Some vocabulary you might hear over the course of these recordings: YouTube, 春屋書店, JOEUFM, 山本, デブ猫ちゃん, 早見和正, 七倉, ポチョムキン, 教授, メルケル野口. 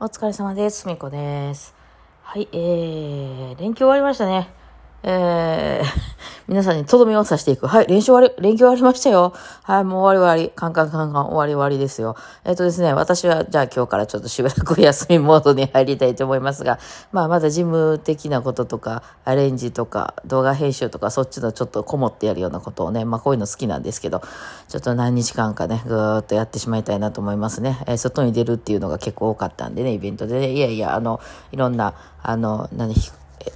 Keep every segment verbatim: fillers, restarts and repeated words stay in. お疲れ様です。すみこです。はい、えー、連休終わりましたね。えー、皆さんにとどめを刺していく。はい、連休終わり、連休終わりましたよ。はい、もう終わり終わり。カンカンカンカン終わり終わりですよ。えっとですね、私は、じゃあ今日からちょっとしばらく休みモードに入りたいと思いますが、まあまだ事務的なこととか、アレンジとか、動画編集とか、そっちのちょっとこもってやるようなことをね、まあこういうの好きなんですけど、ちょっと何日間かね、ぐーっとやってしまいたいなと思いますね。えー、外に出るっていうのが結構多かったんでね、イベントでね、いやいや、あの、いろんな、あの、何、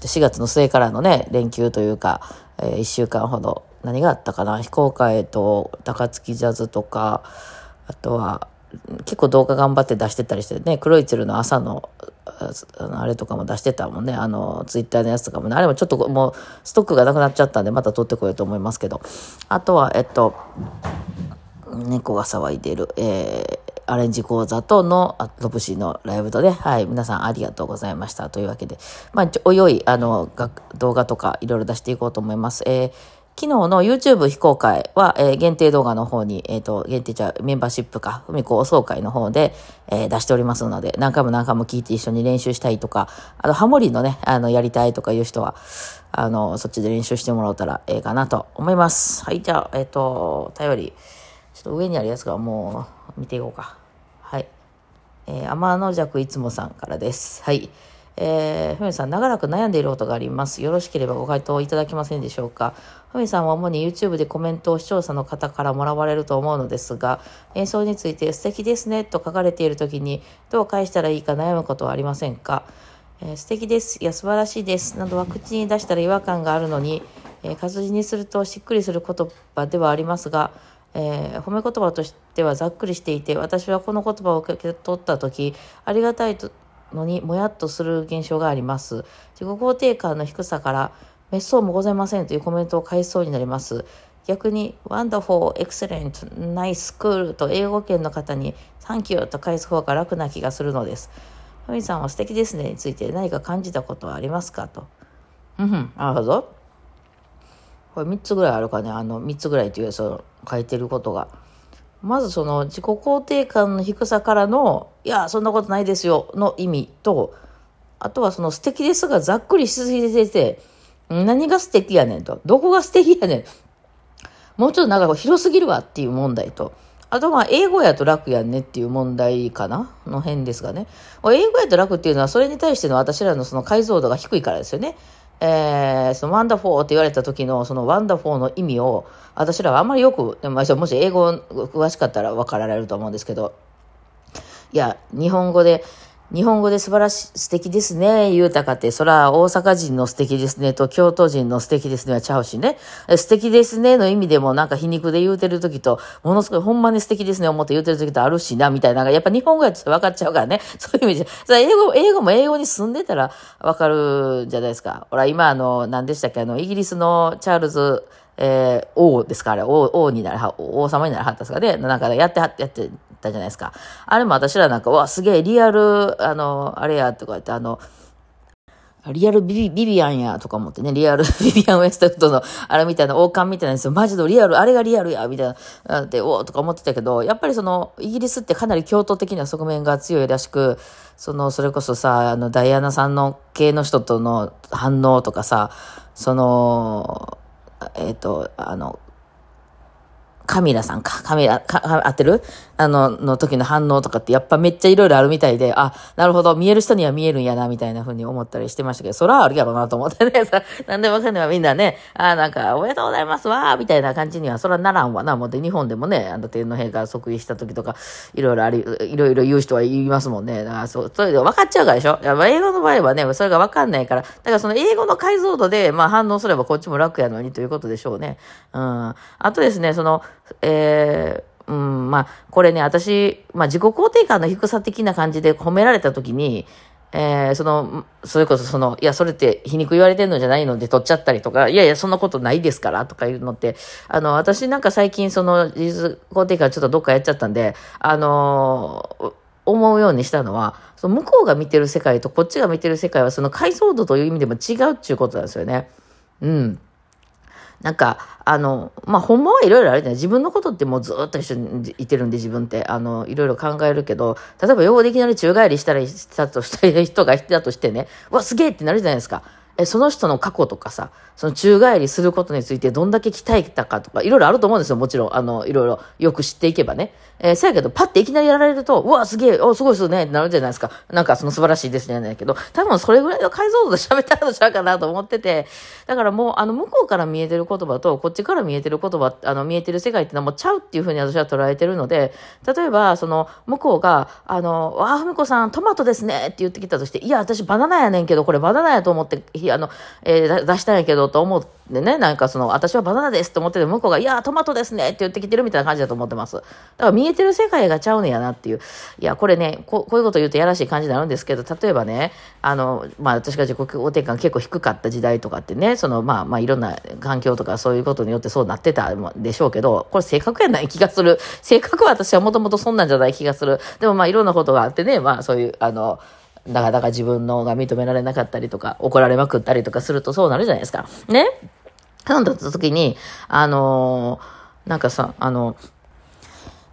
しがつの末からのね、連休というか、えー、いっしゅうかんほど、何があったかな、非公開と、高槻ジャズとか、あとは、結構動画頑張って出してたりしてね、黒い鶴の朝の、あれとかも出してたもんね、あの、ツイッターのやつとかもね、あれもちょっともう、ストックがなくなっちゃったんで、また撮ってこようと思いますけど、あとは、えっと、猫が騒いでる、えー、アレンジ講座とのロブシーのライブとね、はい、皆さんありがとうございましたというわけで、まあ、ちょおよいあの動画とかいろいろ出していこうと思います。えー昨日の YouTube 非公開は、えー、限定動画の方に、えっと、限定じゃ、メンバーシップか、ふみこ総会の方で、えー、出しておりますので、何回も何回も聞いて一緒に練習したいとか、あと、ハモリのね、あの、やりたいとかいう人は、あの、そっちで練習してもらったらええかなと思います。はい、じゃあ、えっと、頼り、ちょっと上にあるやつがもう、見ていこうか。はい。えー、天の弱いつもさんからです。はい。えー、ふみさん、長らく悩んでいることがあります。よろしければご回答いただけませんでしょうか。ふみさんは主に YouTube でコメントを視聴者の方からもらわれると思うのですが、演奏について素敵ですねと書かれているときに、どう返したらいいか悩むことはありませんか？えー、素敵です。いや、素晴らしいです。などは口に出したら違和感があるのに、えー、活字にするとしっくりする言葉ではありますが、えー、褒め言葉としてはざっくりしていて、私はこの言葉を受け取ったとき、ありがたいとのにもやっとする現象があります。自己肯定感の低さから、めっそうもございませんというコメントを返しそうになります。逆に、wonderful, excellent, nice, cool と英語圏の方に、thank you と返す方が楽な気がするのです。ふみさんは素敵ですねについて何か感じたことはありますかと。うんうん、なるほど。これみっつぐらいあるかね。あの、みっつぐらいという、その、書いてることが。まずその自己肯定感の低さからの、いや、そんなことないですよの意味と、あとはその素敵ですがざっくりしすぎてて、何が素敵やねんと、どこが素敵やねん。もうちょっとなんか広すぎるわっていう問題と、あとまあ英語やと楽やんねっていう問題かなの辺ですがね。英語やと楽っていうのはそれに対しての私らのその解像度が低いからですよね。えー、そのワンダフォーって言われた時のそのワンダフォーの意味を私らはあんまりよく、まあ、もし英語詳しかったら分かられると思うんですけど、いや、日本語で日本語で素晴らしい、素敵ですね言うたかって、そら大阪人の素敵ですねと京都人の素敵ですねはちゃうしね、素敵ですねの意味でもなんか皮肉で言うてる時と、ものすごいほんまに素敵ですね思って言うてる時とあるしなみたいな、やっぱ日本語やって分かっちゃうからね、そういう意味で。それ英語英語も英語に住んでたら分かるじゃないですか。ほら今あの何でしたっけ、あのイギリスのチャールズえー、王ですか、あれ、王、王になるは、王様になるはったですかね、なんかやってはって、やってたじゃないですか。あれも私らなんか、わ、すげえリアル、あの、あれや、とか言って、あの、リアルビビ、ビビアンや、とか思ってね、リアルビビアン・ウェストウッドの、あれみたいな王冠みたいなんですよ。マジのリアル、あれがリアルや、みたいな、で、おーとか思ってたけど、やっぱりその、イギリスってかなり教徒的な側面が強いらしく、その、それこそさ、あの、ダイアナさんの系の人との反応とかさ、その、えっと、あの、カミラさんか、カミラ、か、合ってる？あの、の時の反応とかってやっぱめっちゃいろいろあるみたいで、あ、なるほど、見える人には見えるんやな、みたいな風に思ったりしてましたけど、そらあるやろなと思ってね、さ、なんでもかんでもみんなね、あ、なんか、おめでとうございますわ、みたいな感じには、そらならんわな、もうで、日本でもね、あの、天皇陛下即位した時とか、いろいろあり、いろいろ言う人は言いますもんね。だから、そう、それで分かっちゃうからでしょ？やっぱ英語の場合はね、それが分かんないから、だからその英語の解像度で、まあ反応すればこっちも楽やのにということでしょうね。うん。あとですね、その、えー、うん、まあ、これね、私、まあ、自己肯定感の低さ的な感じで褒められたときに、えー、その、それこそその、いや、それって皮肉言われてんのじゃないので取っちゃったりとか、いやいや、そんなことないですから、とかいうのって、あの、私なんか最近その、自己肯定感ちょっとどっかやっちゃったんで、あのー、思うようにしたのは、その向こうが見てる世界とこっちが見てる世界は、その解像度という意味でも違うっていうことなんですよね。うん。なんか、あの、まあ、ほんまはいろいろあるじゃない。自分のことってもうずっと一緒にいてるんで、自分って、あの、いろいろ考えるけど、例えば、ようでいきなり宙返りしたりしたとした人がいたとしてね、うわ、すげえってなるじゃないですか。え、その人の過去とかさ、その宙返りすることについてどんだけ鍛えたかとか、いろいろあると思うんですよ。もちろん、あの、いろいろよく知っていけばね。えー、そやけど、パッていきなりやられると、うわ、すげえ、お、すごいですね、ってなるじゃないですか。なんか、その素晴らしいですね、なんだけど、多分それぐらいの解像度で喋ったらどうしようかなと思ってて、だからもう、あの、向こうから見えてる言葉と、こっちから見えてる言葉、あの、見えてる世界ってのはもうちゃうっていうふうに私は捉えてるので、例えば、その、向こうが、あの、わあ、ふみこさん、トマトですね、って言ってきたとして、いや、私バナナやねんけど、これバナナやと思って、あのえー、出したんやけどと思ってね、なんかその私はバナナですと思ってて、向こうがいやトマトですねって言ってきてるみたいな感じだと思ってます。だから見えてる世界がちゃうのやなっていう。いやこれね、こ, こういうこと言うとやらしい感じになるんですけど、例えばね、あの、まあ、私が自己肯定感結構低かった時代とかってね、そのまあまあいろんな環境とかそういうことによってそうなってたんでしょうけど、これ性格やない気がする。性格は私はもともとそんなんじゃない気がする。でもまあいろんなことがあってね、まあそういうあの。だから、だから自分のが認められなかったりとか、怒られまくったりとかするとそうなるじゃないですか。ね。そうなった時に、あのー、なんかさ、あの、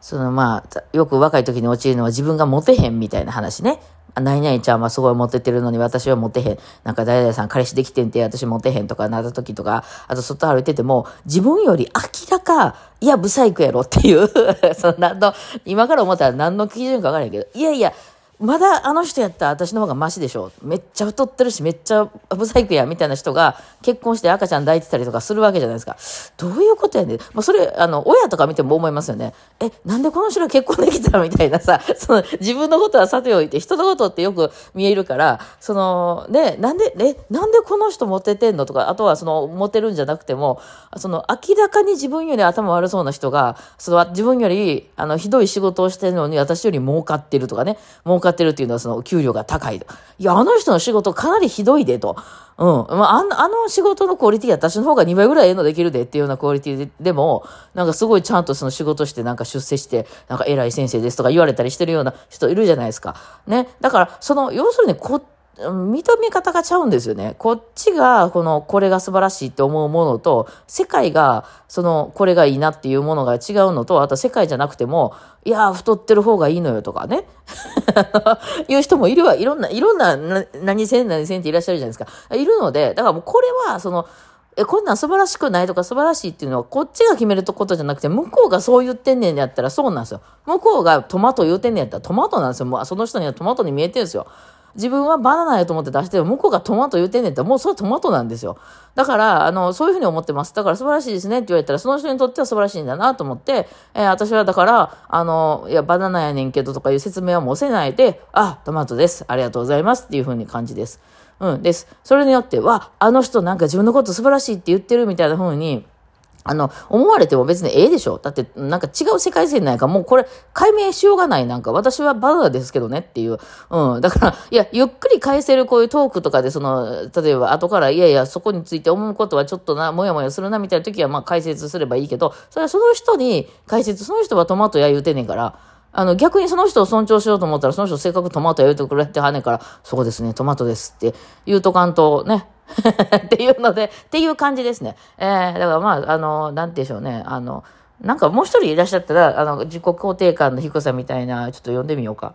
そのまあ、よく若い時に陥るのは自分がモテへんみたいな話ね。何々ちゃんはすごいモテてるのに私はモテへん。なんか誰々さん彼氏できてんて私モテへんとかなった時とか、あと外歩いてても自分より明らか、いや、ブサイクやろっていう、そんなの、今から思ったら何の基準かわからないけど、いやいや、まだあの人やったら私の方がマシでしょ。めっちゃ太ってるし、めっちゃブサイクや、みたいな人が結婚して赤ちゃん抱いてたりとかするわけじゃないですか。どういうことやねん。まあ、それ、あの、親とか見ても思いますよね。え、なんでこの人が結婚できたのみたいなさ、その、自分のことはさておいて、人のことってよく見えるから、その、ね、なんで、え、なんでこの人モテてんのとか、あとはその、モテるんじゃなくても、その、明らかに自分より頭悪そうな人が、その、自分より、あの、ひどい仕事をしてるのに私より儲かってるとかね、儲かってるっていうのはその給料が高いと。いや、あの人の仕事かなりひどいでと。うん。まあ、あの、あの仕事のクオリティ私の方がにばいぐらいええのできるでっていうようなクオリティ で, でも、なんかすごいちゃんとその仕事してなんか出世して、なんか偉い先生ですとか言われたりしてるような人いるじゃないですか。ね。だから、その、要するにこ、認め方がちゃうんですよね。こっちが、この、これが素晴らしいって思うものと、世界が、その、これがいいなっていうものが違うのと、あと世界じゃなくても、いやー、太ってる方がいいのよとかね。いう人もいるわ。いろんな、いろんな、な何千何千っていらっしゃるじゃないですか。いるので、だからもうこれは、その、え、こんなん素晴らしくないとか素晴らしいっていうのはこっちが決めることじゃなくて、向こうがそう言ってんねんやったらそうなんですよ。向こうがトマト言うてんねんやったらトマトなんですよ。もうその人にはトマトに見えてるんですよ。自分はバナナやと思って出しても、向こうがトマト言うてんねんってもうそれはトマトなんですよ。だから、あの、そういうふうに思ってます。だから素晴らしいですねって言われたら、その人にとっては素晴らしいんだなと思って、えー、私はだから、あの、いや、バナナやねんけどとかいう説明はもうせないで、あ、トマトです。ありがとうございますっていうふうに感じです。うんです。それによっては、あの人なんか自分のこと素晴らしいって言ってるみたいなふうに、あの、思われても別にええでしょ。だって、なんか違う世界線なんか、もうこれ、解明しようがない。なんか、私はバナナですけどねっていう。うん。だから、いや、ゆっくり返せるこういうトークとかで、その、例えば後から、いやいや、そこについて思うことはちょっとな、もやもやするな、みたいな時は、まあ、解説すればいいけど、それはその人に解説、その人はトマトや言うてんねんから、あの、逆にその人を尊重しようと思ったら、その人せっかくトマトや言うてくれてはねんから、そうですね、トマトですって言うとかんと、ね。っていうので、っていう感じですね。えー、だからまあ、あの、なんてでしょうね。あの、なんかもう一人いらっしゃったら、あの、自己肯定感の低さみたいな、ちょっと読んでみようか。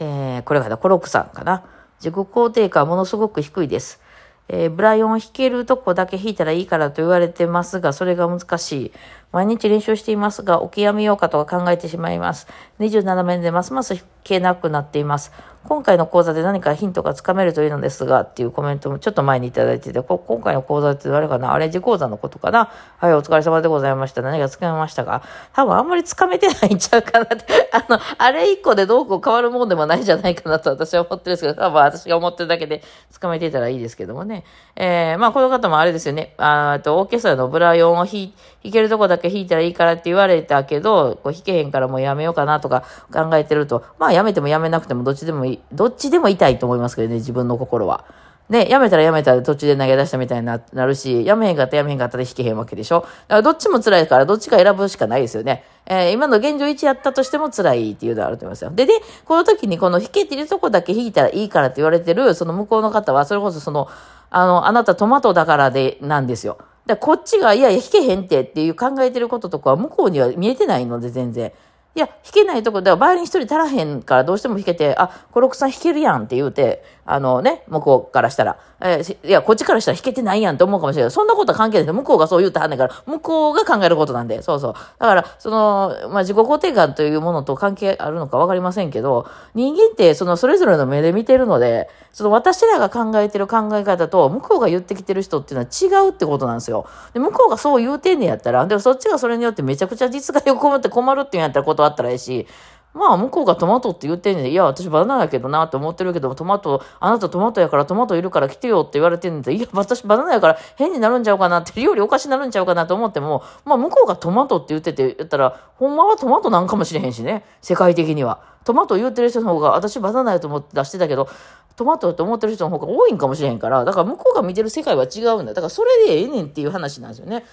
えー、これかな、コロックさんかな。自己肯定感ものすごく低いです。えー、ブラヨン弾けるとこだけ弾いたらいいからと言われてますが、それが難しい。毎日練習していますが、起きやめようかとか考えてしまいます。にじゅうなな面でますます弾けなくなっています。今回の講座で何かヒントがつかめるというのですが、っていうコメントもちょっと前にいただいてて、こ今回の講座って誰かな、アレンジ講座のことかな。はい、お疲れ様でございました。何がつかめましたか？多分あんまりつかめてないんちゃうかなって。あの、あれ一個でどうこう変わるもんでもないんじゃないかなと私は思ってるんですけど、多分私が思ってるだけでつかめていたらいいですけどもね。えー、まあこの方もあれですよね。あと、オーケストラのブラヨンを弾けるとこだけ弾いたらいいからって言われたけど、こう弾けへんからもうやめようかなとか考えてると、まあやめてもやめなくてもどっちでもいい。どっちでも痛いと思いますけどね、自分の心は。ね、やめたらやめたら途中で投げ出したみたいになるし、やめへんかったらやめへんかったら弾けへんわけでしょ。だからどっちも辛いからどっちか選ぶしかないですよね。えー、今の現状いちやったとしても辛いっていうのはあると思いますよ。でね、この時にこの弾けてるとこだけ弾いたらいいからって言われてる、その向こうの方は、それこそその、あの、あなたトマトだからで、なんですよ。だこっちがいやいや弾けへんってっていう考えてることとかは向こうには見えてないので全然。いや、弾けないとこ、だからバイオリン一人足らへんからどうしても弾けて、あ、コロクさん弾けるやんって言うて、あのね、向こうからしたら、えー、いや、こっちからしたら弾けてないやんと思うかもしれないけど、そんなことは関係ないです。向こうがそう言うてはんねんから、向こうが考えることなんで、そうそう。だから、その、まあ、自己肯定感というものと関係あるのかわかりませんけど、人間ってそのそれぞれの目で見てるので、その私らが考えてる考え方と、向こうが言ってきてる人っていうのは違うってことなんですよ。で、向こうがそう言うてんねんやったら、でもそっちがそれによってめちゃくちゃ実害を被って困るっていうんやったらことあったらいいし、まあ向こうがトマトって言ってんねんで、いや私バナナやけどなって思ってるけど、トマトあなたトマトやからトマトいるから来てよって言われてんねんで、いや私バナナやから変になるんちゃうかなって、料理おかしになるんちゃうかなと思っても、まあ向こうがトマトって言ってて言ったら、ほんまはトマトなんかもしれへんしね、世界的にはトマト言ってる人の方が、私バナナやと思って出してたけどトマトって思ってる人の方が多いんかもしれへんから、だから向こうが見てる世界は違うんだ、だからそれでええねんっていう話なんですよね。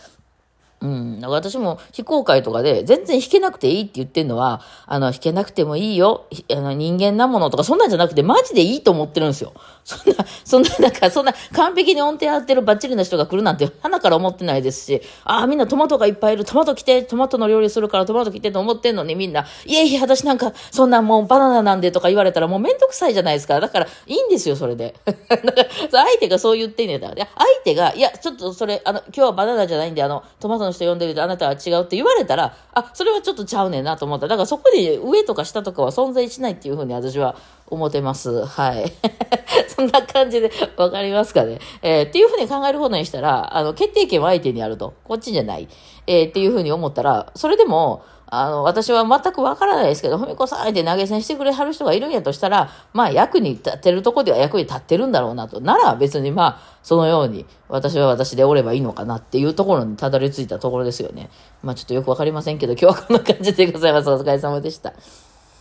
うん、だから私も非公開とかで全然弾けなくていいって言ってるのは、あの弾けなくてもいいよ、あの人間なものとかそんなんじゃなくて、マジでいいと思ってるんですよ。そんなそんななんかそんな完璧に音程合ってるバッチリな人が来るなんて鼻から思ってないですし、ああみんなトマトがいっぱいいる、トマト来て、トマトの料理するからトマト来てと思ってんのに、みんないやいや私なんかそんなもうバナナなんでとか言われたらもうめんどくさいじゃないですか。だからいいんですよそれで。相手がそう言ってんねんだから、相手がいやちょっとそれあの今日はバナナじゃないんであのトマトの人呼んでるとあなたは違うって言われたら、あ、それはちょっとちゃうねんなと思った。だからそこで上とか下とかは存在しないっていうふうに私は思ってます。はい。そんな感じでわかりますかね、えー。っていうふうに考えることにしたら、あの決定権は相手にあると、こっちじゃない、えー、っていうふうに思ったら、それでもあの私は全くわからないですけど、ふみこさんって投げ銭してくれはる人がいるんやとしたら、まあ役に立ってるとこでは役に立ってるんだろうなと、なら別にまあそのように私は私でおればいいのかなっていうところにたどり着いたところですよね。まあちょっとよくわかりませんけど、今日はこんな感じでございます。お疲れ様でした。